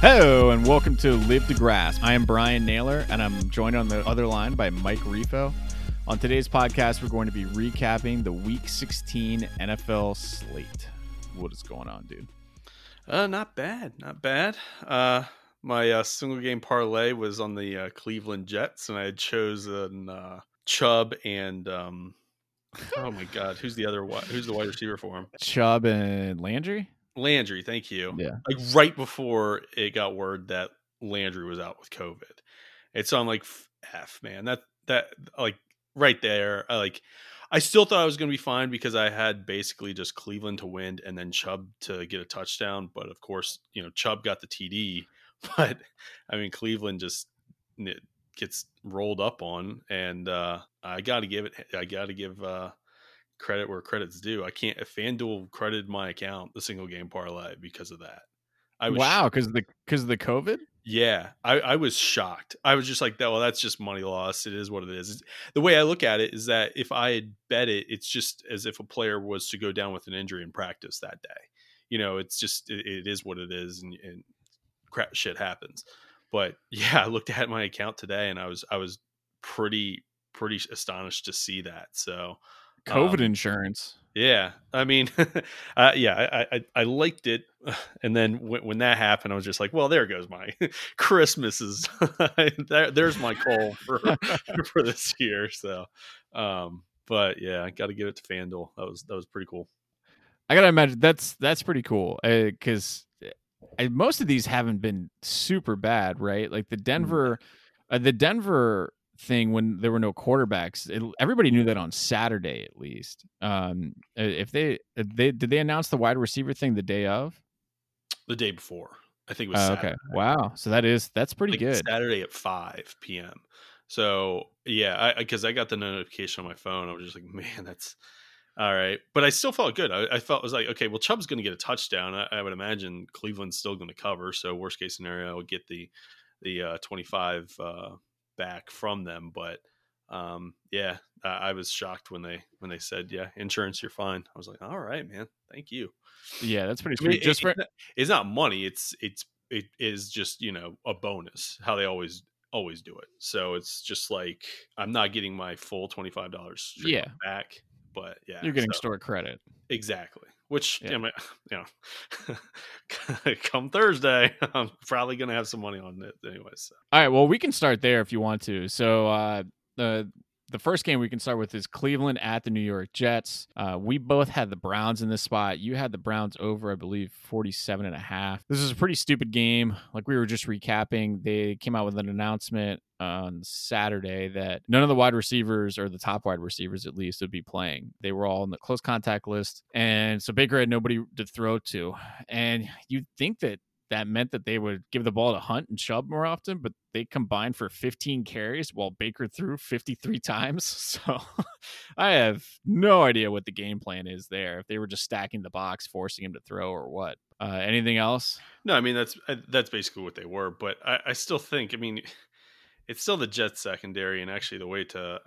Hello and welcome to Live to Grasp. I am Brian Naylor and I'm joined on the other line by Mike Refo. On today's podcast, we're going to be recapping the Week 16 NFL slate. What is going on, dude? Not bad. My single game parlay was on the Cleveland Jets, and I had chosen Chubb and oh my God, who's the wide receiver for him? Chubb and Landry, thank you. Yeah. Like right before it got word that Landry was out with COVID. It's on like F, man. That like right there. I still thought I was going to be fine because I had basically just Cleveland to win and then Chubb to get a touchdown, but of course, you know, Chubb got the TD, but I mean Cleveland just gets rolled up on, and I got to give credit where credit's due. I can't. FanDuel credited my account, the single game parlay, because of that. I was because of the COVID. Yeah, I was shocked. I was just like, that. Well, that's just money lost. It is what it is. The way I look at it is that if I had bet it, it's just as if a player was to go down with an injury in practice that day. You know, it's just it is what it is, and crap shit happens. But yeah, I looked at my account today, and I was pretty astonished to see that. So. COVID insurance. Yeah. I mean, I liked it. And then when that happened, I was just like, well, there goes my Christmases. There's my call for this year. So, but yeah, I got to give it to FanDuel. That was pretty cool. I got to imagine that's pretty cool. Cause most of these haven't been super bad, right? Like the Denver thing when there were no quarterbacks, everybody knew that on Saturday at least. Did they announce the wide receiver thing the day before? I think it was Saturday. Okay. Wow, so that's pretty good. Saturday at 5 p.m. So yeah, because I got the notification on my phone. I was just like, man, that's all right, but I still felt good. I was like, okay, well, Chubb's gonna get a touchdown. I would imagine Cleveland's still gonna cover, so worst case scenario, I'll get the 25 back from them. But yeah, I was shocked when they said, yeah, insurance, you're fine. I was like, all right, man, thank you. Yeah, that's pretty sweet. It's not money, it is just, you know, a bonus, how they always do it. So it's just like, I'm not getting my full $25 back, but yeah, you're getting store credit. Exactly. Which, yeah. Come Thursday, I'm probably going to have some money on it anyways. So. All right, well, we can start there if you want to. So the first game we can start with is Cleveland at the New York Jets. We both had the Browns in this spot. You had the Browns over, I believe, 47.5. This is a pretty stupid game. Like we were just recapping, they came out with an announcement on Saturday that none of the wide receivers, or the top wide receivers at least, would be playing. They were all on the close contact list. And so Baker had nobody to throw to. And you'd think that meant that they would give the ball to Hunt and Chubb more often, but they combined for 15 carries while Baker threw 53 times. So I have no idea what the game plan is there. If they were just stacking the box, forcing him to throw, or what. Anything else? No, I mean, that's basically what they were. But I still think, I mean... It's still the Jets secondary, and actually the way to,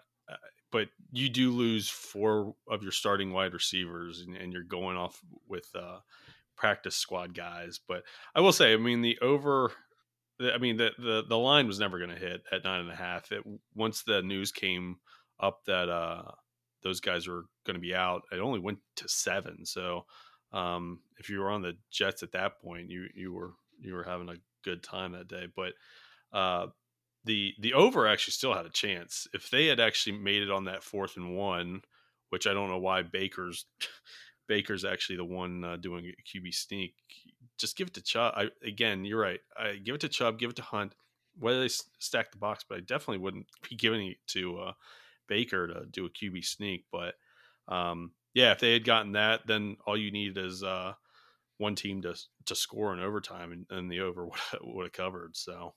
but you do lose four of your starting wide receivers, and you're going off with practice squad guys. But I will say, I mean, the line was never going to hit at 9.5. Once the news came up that those guys were going to be out, it only went to 7. So if you were on the Jets at that point, you were having a good time that day, but. The over actually still had a chance. If they had actually made it on that 4th and 1, which I don't know why Baker's actually the one doing a QB sneak. Just give it to Chubb. Again, you're right. Give it to Chubb. Give it to Hunt. Whether they stack the box, but I definitely wouldn't be giving it to Baker to do a QB sneak. But yeah, if they had gotten that, then all you need is one team to score in overtime, and the over would have covered. So.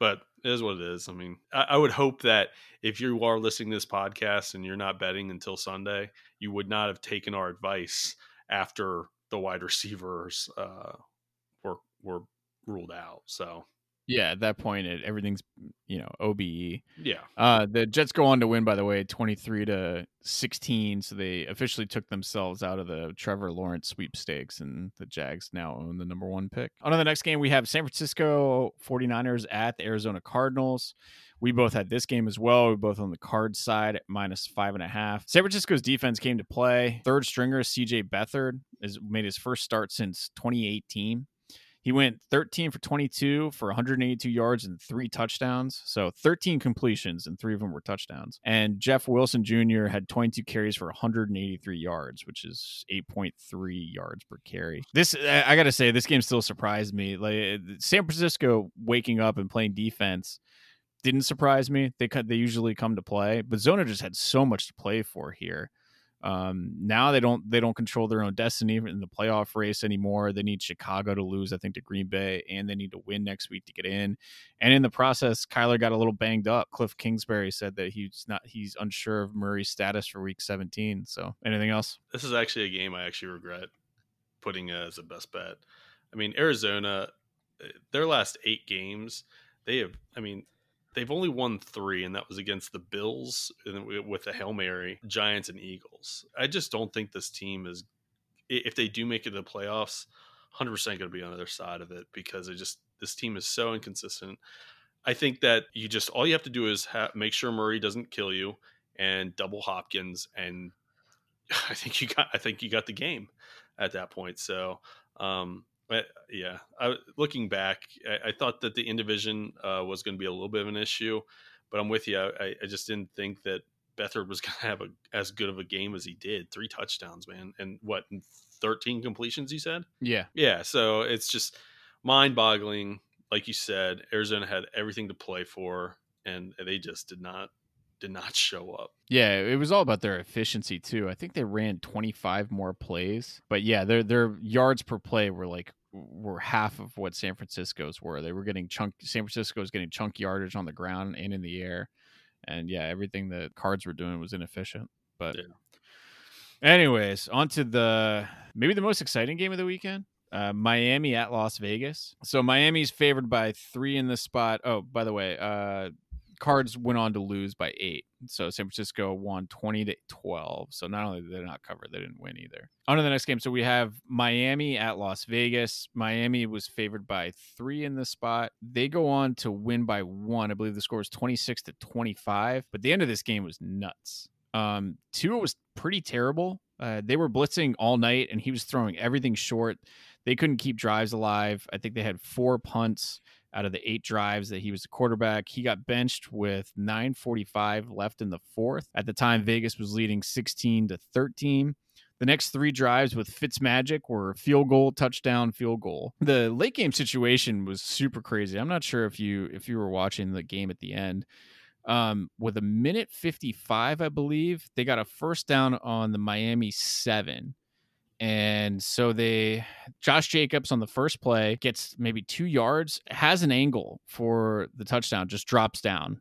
But it is what it is. I mean, I would hope that if you are listening to this podcast and you're not betting until Sunday, you would not have taken our advice after the wide receivers were ruled out. So yeah, at that point, everything's, you know, OBE. Yeah. The Jets go on to win, by the way, 23-16. So they officially took themselves out of the Trevor Lawrence sweepstakes, and the Jags now own the number one pick. On to the next game, we have San Francisco 49ers at the Arizona Cardinals. We both had this game as well. We both on the card side at -5.5. San Francisco's defense came to play. Third stringer CJ Beathard has made his first start since 2018. He went 13 for 22 for 182 yards and 3 touchdowns. So 13 completions and 3 of them were touchdowns. And Jeff Wilson Jr. had 22 carries for 183 yards, which is 8.3 yards per carry. This, I got to say, this game still surprised me. Like, San Francisco waking up and playing defense didn't surprise me. They usually come to play, but Zona just had so much to play for here. Now they don't control their own destiny in the playoff race anymore. They need Chicago to lose, I think, to Green Bay, and they need to win next week to get in. And in the process, Kyler got a little banged up. Cliff Kingsbury said that he's unsure of Murray's status for week 17. So anything else? This is actually a game I actually regret putting as a best bet. I mean, Arizona, their last 8 games, they've only won 3, and that was against the Bills and with the Hail Mary, Giants, and Eagles. I just don't think this team is, if they do make it to the playoffs, 100% going to be on the other side of it, because this team is so inconsistent. I think that all you have to do is make sure Murray doesn't kill you and double Hopkins, and I think you got the game at that point. So, but yeah, looking back, I thought that the in-division was going to be a little bit of an issue, but I'm with you. I just didn't think that Beathard was going to have as good of a game as he did. 3 touchdowns, man. And 13 completions, you said? Yeah. Yeah, so it's just mind-boggling. Like you said, Arizona had everything to play for, and they just did not show up. Yeah, it was all about their efficiency, too. I think they ran 25 more plays. But yeah, their yards per play were half of what San Francisco's were. They were getting San Francisco was getting chunk yardage on the ground and in the air. And yeah, everything the Cards were doing was inefficient. But yeah. Anyways, on to maybe the most exciting game of the weekend. Miami at Las Vegas. So Miami's favored by 3 in this spot. Oh, by the way, Cards went on to lose by 8. So San Francisco won 20-12. So not only did they not cover, they didn't win either. On to the next game. So we have Miami at Las Vegas. Miami was favored by 3 in this spot. They go on to win by 1. I believe the score is 26-25. But the end of this game was nuts. Tua was pretty terrible. They were blitzing all night, and he was throwing everything short. They couldn't keep drives alive. I think they had 4 punts out of the 8 drives that he was the quarterback. He got benched with 9:45 left in the 4th. At the time, Vegas was leading 16-13. The next 3 drives with Fitzmagic were field goal, touchdown, field goal. The late game situation was super crazy. I'm not sure if you were watching the game at the end. With 1:55, I believe, they got a first down on the Miami 7. And so Josh Jacobs on the first play gets maybe 2 yards, has an angle for the touchdown, just drops down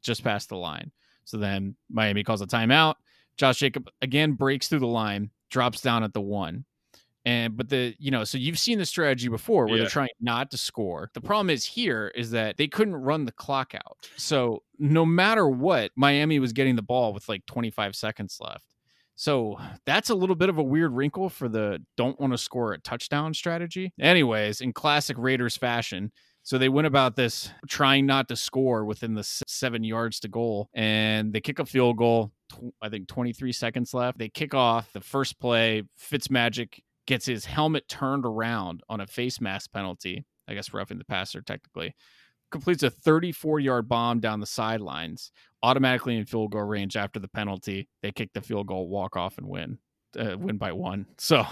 just past the line. So then Miami calls a timeout. Josh Jacobs again breaks through the line, drops down at the 1. So you've seen the strategy before where they're trying not to score. The problem is here is that they couldn't run the clock out. So no matter what, Miami was getting the ball with like 25 seconds left. So that's a little bit of a weird wrinkle for the don't want to score a touchdown strategy. Anyways, in classic Raiders fashion, so they went about this trying not to score within the 7 yards to goal, and they kick a field goal, I think 23 seconds left. They kick off the first play. Fitzmagic gets his helmet turned around on a face mask penalty, I guess roughing the passer technically. Completes a 34-yard bomb down the sidelines, automatically in field goal range after the penalty. They kick the field goal, walk off, and win by 1. So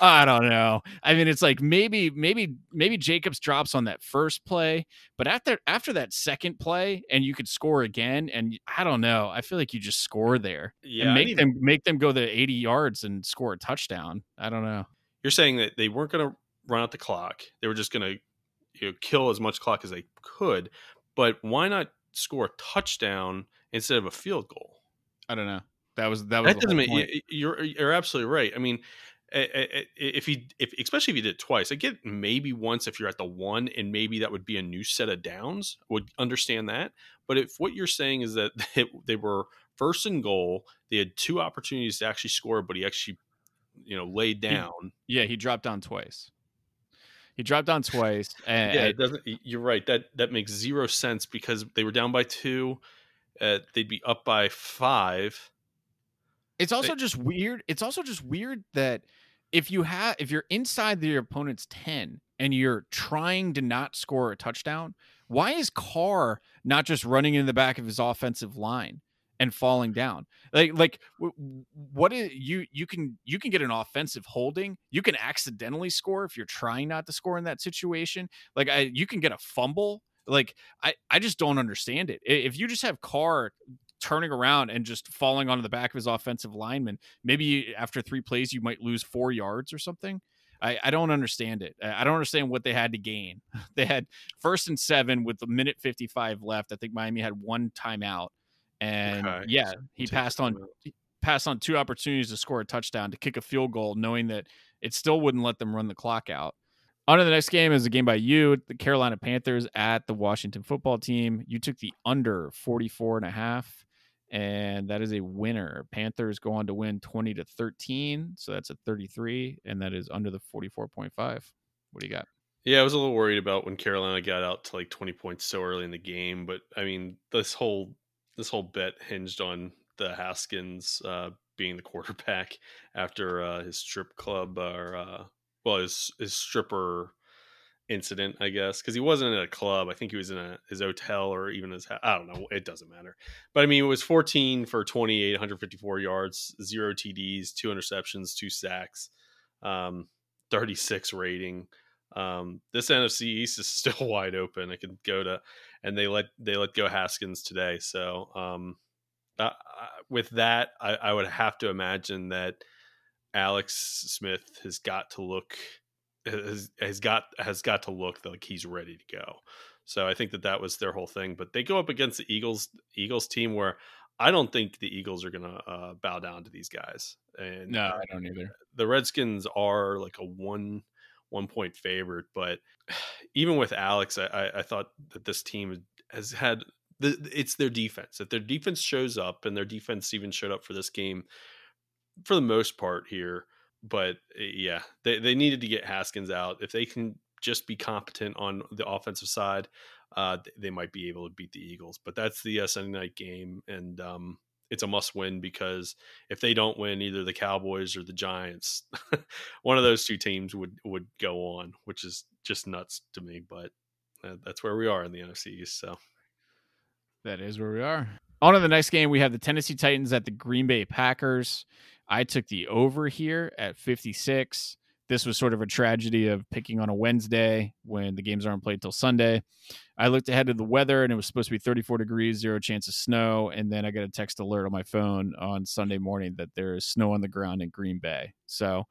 I don't know. I mean, it's like maybe Jacobs drops on that first play, but after that second play, and you could score again. And I don't know. I feel like you just score there and make them go the 80 yards and score a touchdown. I don't know. You're saying that they weren't going to run out the clock. They were just going to kill as much clock as they could, but why not score a touchdown instead of a field goal? I don't know. That doesn't make, you're absolutely right. I mean, especially if you did it twice, I get maybe once if you're at the one, and maybe that would be a new set of downs. Would understand that. But if what you're saying is that they were first and goal, they had two opportunities to actually score, but he actually, laid down. He dropped down twice. And it doesn't. You're right. That makes zero sense because they were down by two. They'd be up by five. It's also just weird that if you're inside your opponent's 10 and you're trying to not score a touchdown, why is Carr not just running in the back of his offensive line and falling down? Like what is you can get an offensive holding. You can accidentally score if you're trying not to score in that situation. Like you can get a fumble. Like I just don't understand it. If you just have Carr turning around and just falling onto the back of his offensive lineman, maybe after three plays, you might lose 4 yards or something. I don't understand it. I don't understand what they had to gain. They had 1st and 7 with 1:55 left. I think Miami had one timeout, and he passed on two opportunities to score a touchdown, to kick a field goal, knowing that it still wouldn't let them run the clock out. On to the next game is a game by you, the Carolina Panthers at the Washington football team. You took the under 44.5, and that is a winner. Panthers go on to win 20-13, so that's a 33, and that is under the 44.5. What do you got? Yeah, I was a little worried about when Carolina got out to like 20 points so early in the game, but I mean, this whole bet hinged on the Haskins being the quarterback after his strip club or his stripper incident, I guess, because he wasn't in a club. I think he was in his hotel or even his house. I don't know. It doesn't matter. But, I mean, it was 14 for 28, 154 yards, 0 TDs, 2 interceptions, 2 sacks, 36 rating. This NFC East is still wide open. I could go to – and they let go Haskins today. So, with that, I would have to imagine that Alex Smith has got to look like he's ready to go. So I think that was their whole thing. But they go up against the Eagles team, where I don't think the Eagles are going to bow down to these guys. And no, I don't either. The Redskins are like a one point favorite, but even with Alex, I thought that this team has had it's their defense. If their defense shows up, and their defense even showed up for this game, for the most part here, but yeah, they needed to get Haskins out. If they can just be competent on the offensive side, they might be able to beat the Eagles. But that's the Sunday night game, and it's a must win, because if they don't win, either the Cowboys or the Giants, one of those two teams would go on, which is just nuts to me. But that's where we are in the NFC East. So that is where we are. On to the next game, we have the Tennessee Titans at the Green Bay Packers. I took the over here at 56. This was sort of a tragedy of picking on a Wednesday when the games aren't played till Sunday. I looked ahead of the weather, and it was supposed to be 34 degrees, 0 chance of snow, and then I got a text alert on my phone on Sunday morning that there is snow on the ground in Green Bay. So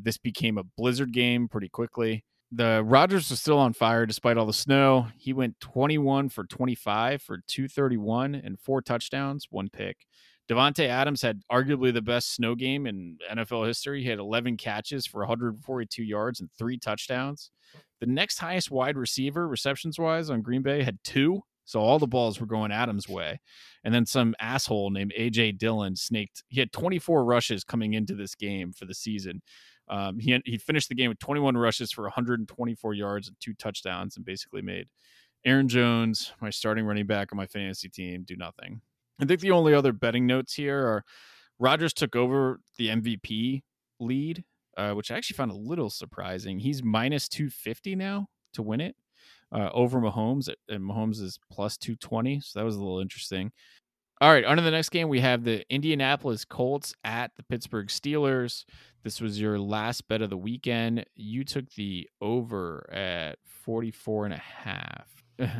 this became a blizzard game pretty quickly. The Rodgers was still on fire despite all the snow. He went 21 for 25 for 231 and 4 touchdowns, 1 pick. Devontae Adams had arguably the best snow game in NFL history. He had 11 catches for 142 yards and 3 touchdowns. The next highest wide receiver receptions-wise on Green Bay had 2, so all the balls were going Adams' way. And then some asshole named AJ Dillon snaked. He had 24 rushes coming into this game for the season. He finished the game with 21 rushes for 124 yards and 2 touchdowns, and basically made Aaron Jones, my starting running back on my fantasy team, do nothing. I think the only other betting notes here are Rodgers took over the MVP lead, which I actually found a little surprising. He's minus 250 now to win it over Mahomes, and Mahomes is plus 220. So that was a little interesting. All right, on to the next game. We have the Indianapolis Colts at the Pittsburgh Steelers. This was your last bet of the weekend. You took the over at 44.5,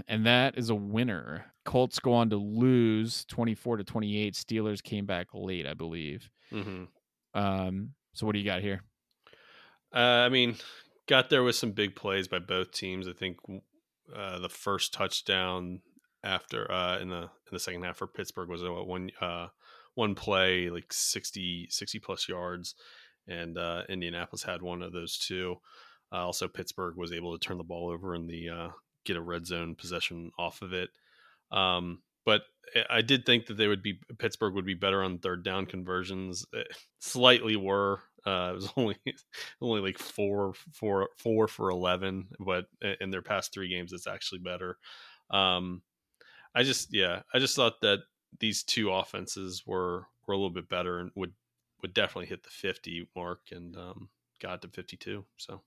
and that is a winner. Colts go on to lose 24-28. Steelers came back late, I believe. Mm-hmm. So what do you got here? Got there with some big plays by both teams. I think the first touchdown after in the second half for Pittsburgh was one play, like 60 plus yards, and Indianapolis had one of those two. Also, Pittsburgh was able to turn the ball over and get a red zone possession off of it. But I did think that Pittsburgh would be better on third down conversions. It slightly were. It was only like four for 11, but in their past three games, it's actually better. I just thought that these two offenses were a little bit better and would definitely hit the 50 mark and got to 52. So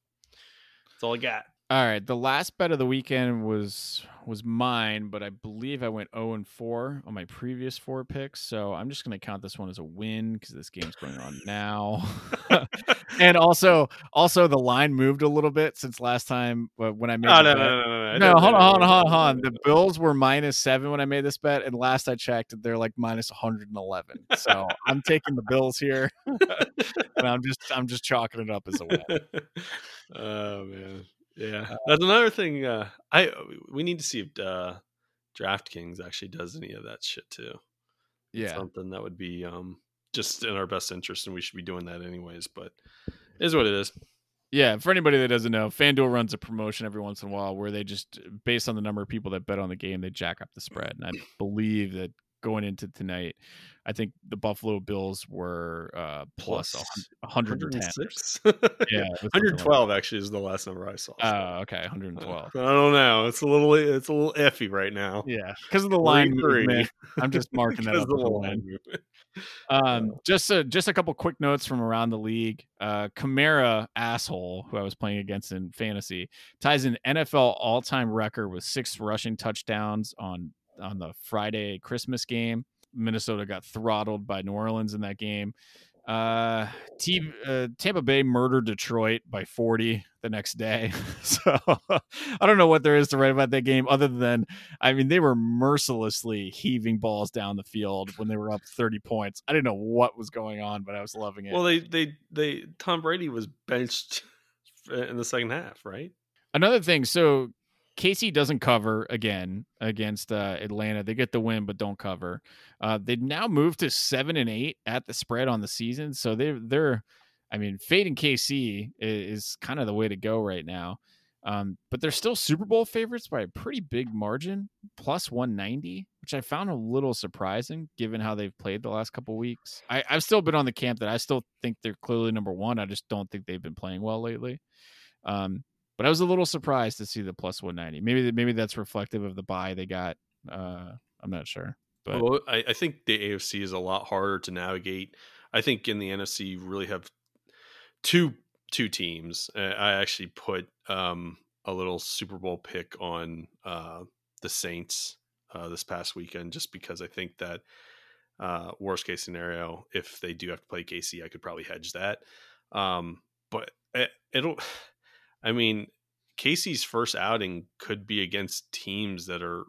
that's all I got. All right, the last bet of the weekend was mine, but I believe I went 0-4 on my previous four picks, so I'm just going to count this one as a win because this game's going on now. And also the line moved a little bit since last time when I made the bet. No, hold on. The Bills were -7 when I made this bet, and last I checked, they're like -111. So I'm taking the Bills here, and I'm just chalking it up as a win. Oh man. Yeah, that's another thing. We need to see if DraftKings actually does any of that shit too. Yeah, something that would be just in our best interest, and we should be doing that anyways. But it is what it is. Yeah, for anybody that doesn't know, FanDuel runs a promotion every once in a while where they just, based on the number of people that bet on the game, they jack up the spread. And I believe that going into tonight, I think the Buffalo Bills were plus 110. Yeah, 112 actually is the last number I saw. Oh, so. Okay, 112. I don't know. It's a little iffy right now. Yeah, because of the line movement. I'm just marking that up. Just a couple quick notes from around the league. Kamara, asshole, who I was playing against in fantasy, ties an NFL all-time record with 6 rushing touchdowns on the Friday Christmas game. Minnesota got throttled by New Orleans in that game. Tampa Bay murdered Detroit by 40 the next day. So I don't know what there is to write about that game other than, I mean, they were mercilessly heaving balls down the field when they were up 30 points. I didn't know what was going on, but I was loving it. Well, they Tom Brady was benched in the second half, right? Another thing. So KC doesn't cover again against Atlanta. They get the win, but don't cover. They've now moved to 7-8 at the spread on the season. So they're fading KC is kind of the way to go right now. But they're still Super Bowl favorites by a pretty big margin, plus 190, which I found a little surprising given how they've played the last couple of weeks. I've still been on the camp that I still think they're clearly number one. I just don't think they've been playing well lately. But I was a little surprised to see the plus 190. Maybe that's reflective of the bye they got. I'm not sure. But well, I think the AFC is a lot harder to navigate. I think in the NFC, you really have two teams. I actually put a little Super Bowl pick on the Saints this past weekend just because I think that worst case scenario, if they do have to play KC, I could probably hedge that. But it'll... I mean, Casey's first outing could be against teams that are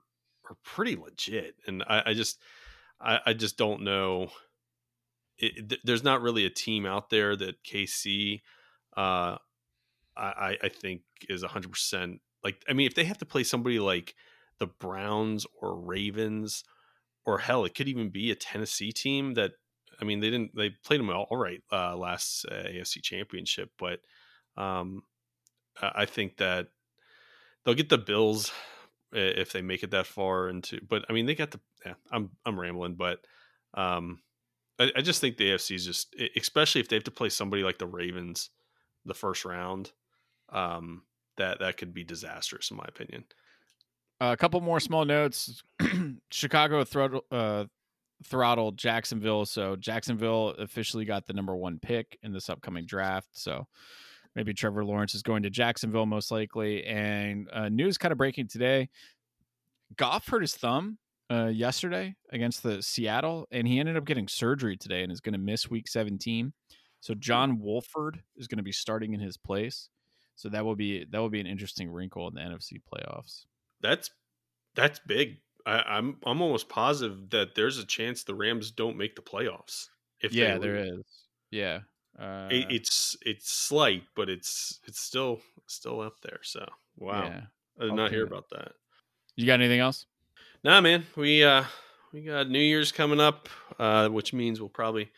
pretty legit. And I just don't know. There's not really a team out there that KC, I think, is 100%. Like, I mean, if they have to play somebody like the Browns or Ravens, or hell, it could even be a Tennessee team that, I mean, they played them all right last AFC Championship, but I think that they'll get the Bills if they make it that far into, but I mean, they got I'm rambling, but I just think the AFC is just, especially if they have to play somebody like the Ravens, the first round, that could be disastrous in my opinion. A couple more small notes. Chicago throttled Jacksonville. So Jacksonville officially got the number one pick in this upcoming draft. So maybe Trevor Lawrence is going to Jacksonville, most likely. And news kind of breaking today. Goff hurt his thumb yesterday against the Seattle, and he ended up getting surgery today and is going to miss week 17. So John Wolford is going to be starting in his place. So that will be an interesting wrinkle in the NFC playoffs. That's big. I'm almost positive that there's a chance the Rams don't make the playoffs. There is. Yeah. It's slight, but it's still up there. So wow, yeah, I did not hear about that. You got anything else? Nah, man. We got New Year's coming up, which means we'll probably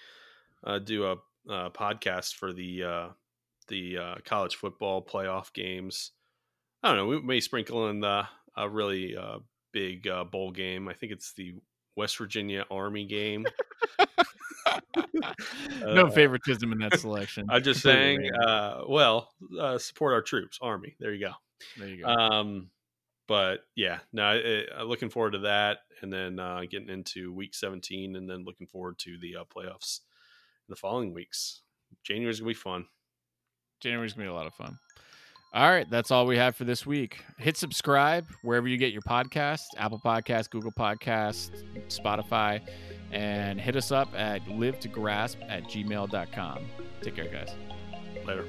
do a podcast for the college football playoff games. I don't know. We may sprinkle in a really big bowl game. I think it's the West Virginia Army game. No favoritism in that selection. I'm just saying, support our troops, Army. There you go. There you go. But yeah, no, looking forward to that. And then getting into week 17 and then looking forward to the playoffs in the following weeks. January's going to be fun. January's going to be a lot of fun. All right, that's all we have for this week. Hit subscribe wherever you get your podcast, Apple Podcasts, Google Podcasts, Spotify, and hit us up at livetograsp@gmail.com. Take care, guys. Later.